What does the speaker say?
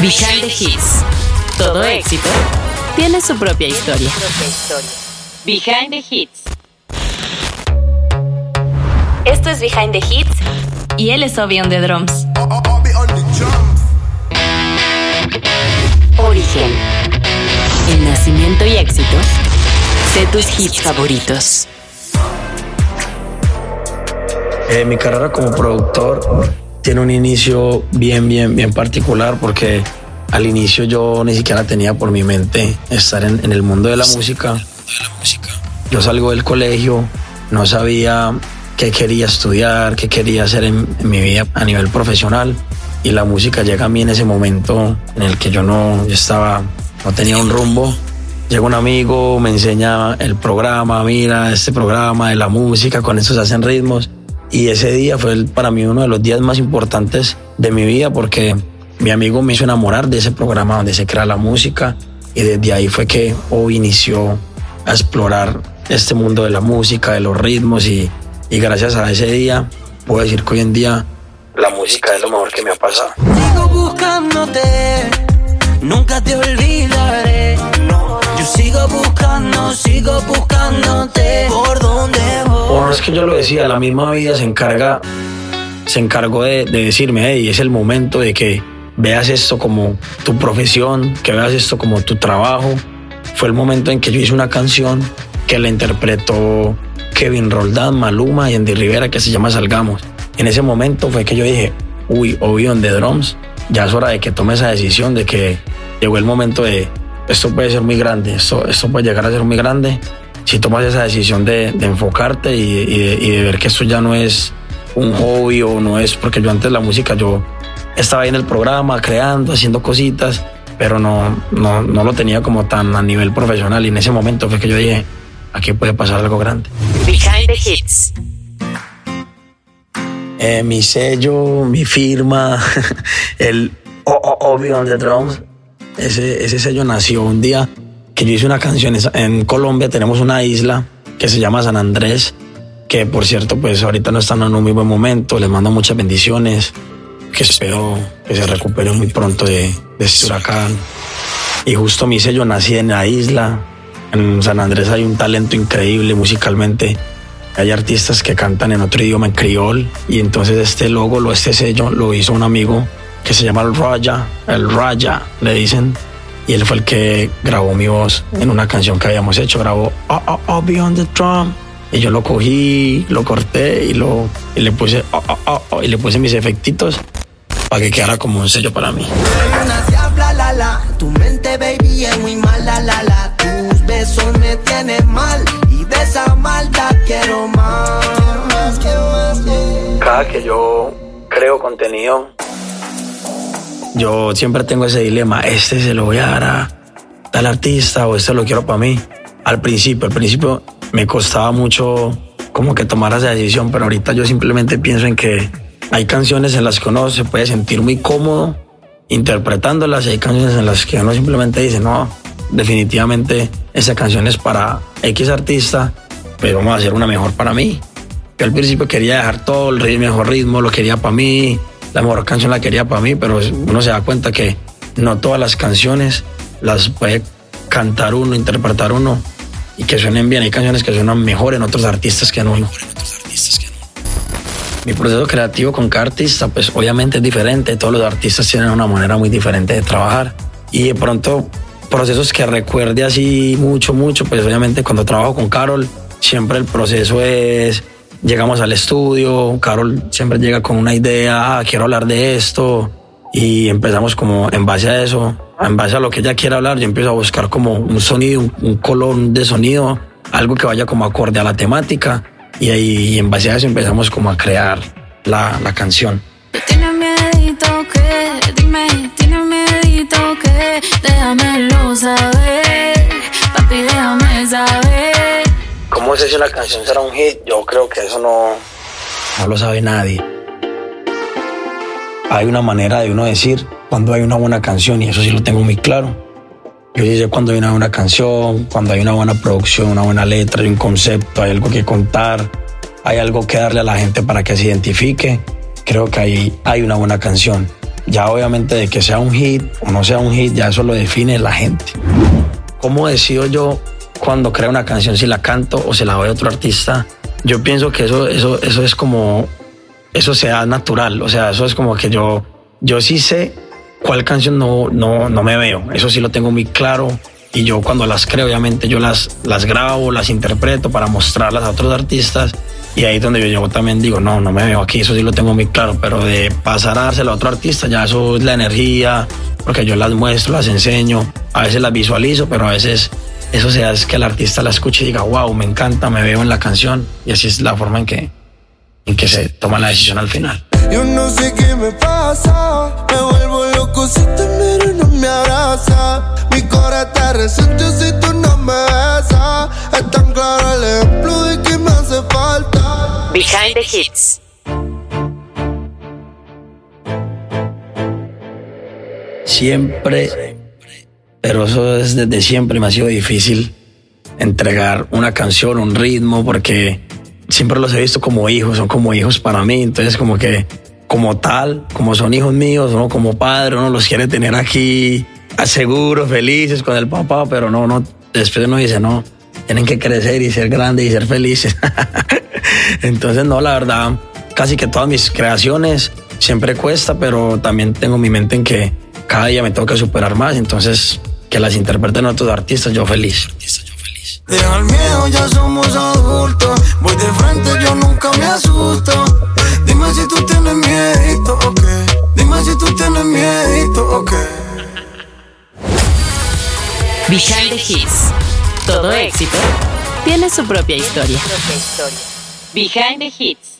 Behind the Hits. Todo éxito tiene su propia historia. Behind the Hits. Esto es Behind the Hits y él es Ovy on the Drums. Ovy on the Drums. Origen, el nacimiento y éxito de tus hits favoritos. Mi carrera como productor tiene un inicio bien particular, porque al inicio yo ni siquiera tenía por mi mente estar en el mundo de la música. Yo salgo del colegio, no sabía qué quería estudiar, qué quería hacer en mi vida a nivel profesional, y la música llega a mí en ese momento en el que yo no tenía un rumbo. Llega un amigo, me enseña el programa, mira este programa de la música, con eso se hacen ritmos. Y ese día fue para mí uno de los días más importantes de mi vida, porque mi amigo me hizo enamorar de ese programa donde se crea la música, y desde ahí fue que Ovy inició a explorar este mundo de la música, de los ritmos, y gracias a ese día puedo decir que hoy en día la música es lo mejor que me ha pasado. Sigo buscándote, nunca te olvidaré. Yo sigo buscándote. ¿Por dónde voy? Bueno, es que yo lo decía, la misma vida se encargó de decirme, hey, es el momento de que veas esto como tu profesión, que veas esto como tu trabajo. Fue el momento en que yo hice una canción que la interpretó Kevin Roldán, Maluma y Andy Rivera, que se llama Salgamos. En ese momento fue que yo dije, Ovy on the Drums, ya es hora de que tome esa decisión, de que llegó el momento de esto puede ser muy grande, esto puede llegar a ser muy grande si tomas esa decisión de enfocarte y de ver que esto ya no es un hobby o no es, porque yo antes la música, yo estaba ahí en el programa creando, haciendo cositas, pero no lo tenía como tan a nivel profesional, y en ese momento fue que yo dije, aquí puede pasar algo grande. Behind the Hits. Mi sello, mi firma, el Ovy on the Drums. Ese sello nació un día que yo hice una canción. En Colombia tenemos una isla que se llama San Andrés, que por cierto pues ahorita no están en un muy buen momento. Les mando muchas bendiciones, que espero que se recuperen muy pronto de este huracán. Y justo mi sello nací en la isla. En San Andrés hay un talento increíble musicalmente. Hay artistas que cantan en otro idioma, en criol, y entonces este sello lo hizo un amigo que se llama El Raya, le dicen, y él fue el que grabó mi voz en una canción que habíamos hecho. Grabó Ovy on the Drum, y yo lo cogí, lo corté y le puse y le puse mis efectitos para que quedara como un sello para mí. La luna se habla, la, la. Tu mente, baby, es muy mala, la, la. Tus besos me tienen mal, y de esa maldad quiero más. Cada que yo creo contenido, yo siempre tengo ese dilema, este se lo voy a dar a tal artista o este lo quiero para mí. Al principio me costaba mucho como que tomar esa decisión, pero ahorita yo simplemente pienso en que hay canciones en las que uno se puede sentir muy cómodo interpretándolas, y hay canciones en las que uno simplemente dice, no, definitivamente esa canción es para X artista, pero vamos a hacer una mejor para mí. Yo al principio quería dejar todo, el mejor ritmo lo quería para mí, la mejor canción la quería para mí, pero uno se da cuenta que no todas las canciones las puede cantar uno, interpretar uno y que suenen bien. Hay canciones que suenan mejor en otros artistas que en uno. Mi proceso creativo con cada artista pues obviamente es diferente. Todos los artistas tienen una manera muy diferente de trabajar, y de pronto procesos que recuerde así mucho, pues obviamente cuando trabajo con Carol siempre el proceso es... Llegamos al estudio, Carol siempre llega con una idea, quiero hablar de esto, y empezamos como en base a eso, en base a lo que ella quiere hablar, yo empiezo a buscar como un sonido, un color de sonido, algo que vaya como acorde a la temática, y ahí en base a eso empezamos como a crear la canción. Tienes miedito que, dime, tienes miedito que, déjamelo saber, papi, déjame saber. ¿Cómo sé si una canción será un hit? Yo creo que eso no lo sabe nadie. Hay una manera de uno decir cuando hay una buena canción, y eso sí lo tengo muy claro. Yo sé cuando hay una buena canción, cuando hay una buena producción, una buena letra, hay un concepto, hay algo que contar, hay algo que darle a la gente para que se identifique. Creo que ahí hay una buena canción. Ya obviamente de que sea un hit o no sea un hit, ya eso lo define la gente. ¿Cómo decido yo cuando creo una canción si la canto o se la doy a otro artista? Yo pienso que eso es como... Eso se da natural, o sea, eso es como que yo sí sé cuál canción no me veo. Eso sí lo tengo muy claro. Y yo cuando las creo, obviamente, yo las grabo, las interpreto para mostrarlas a otros artistas. Y ahí es donde yo también digo, no me veo aquí, eso sí lo tengo muy claro. Pero de pasar a dárselo a otro artista, ya eso es la energía, porque yo las muestro, las enseño. A veces las visualizo, pero a veces eso se hace que el artista la escuche y diga, wow, me encanta, me veo en la canción. Y así es la forma en que se toma la decisión al final. Yo no sé qué me pasa, me vuelvo loco si te miro y no me abraza. Mi corazón está resentido si tú no me besas. Es tan claro el ejemplo de que me hace falta. Behind the Hits. Siempre, pero eso es desde siempre, me ha sido difícil entregar una canción, un ritmo, porque siempre los he visto como hijos, son como hijos para mí. Entonces como que, como tal, como son hijos míos, uno como padre, uno los quiere tener aquí seguros, felices con el papá, pero no, después uno dice, no, tienen que crecer y ser grandes y ser felices. Entonces no, la verdad, casi que todas mis creaciones siempre cuesta, pero también tengo mi mente en que cada día me tengo que superar más, entonces que las interpreten otros artistas, yo feliz. Deja el miedo, ya somos adultos. Voy de frente, yo nunca me asusto. Dime si tú tienes miedito o qué. Dime si tú tienes miedito o qué. Behind the Hits. Todo éxito tiene su propia historia. Behind the Hits.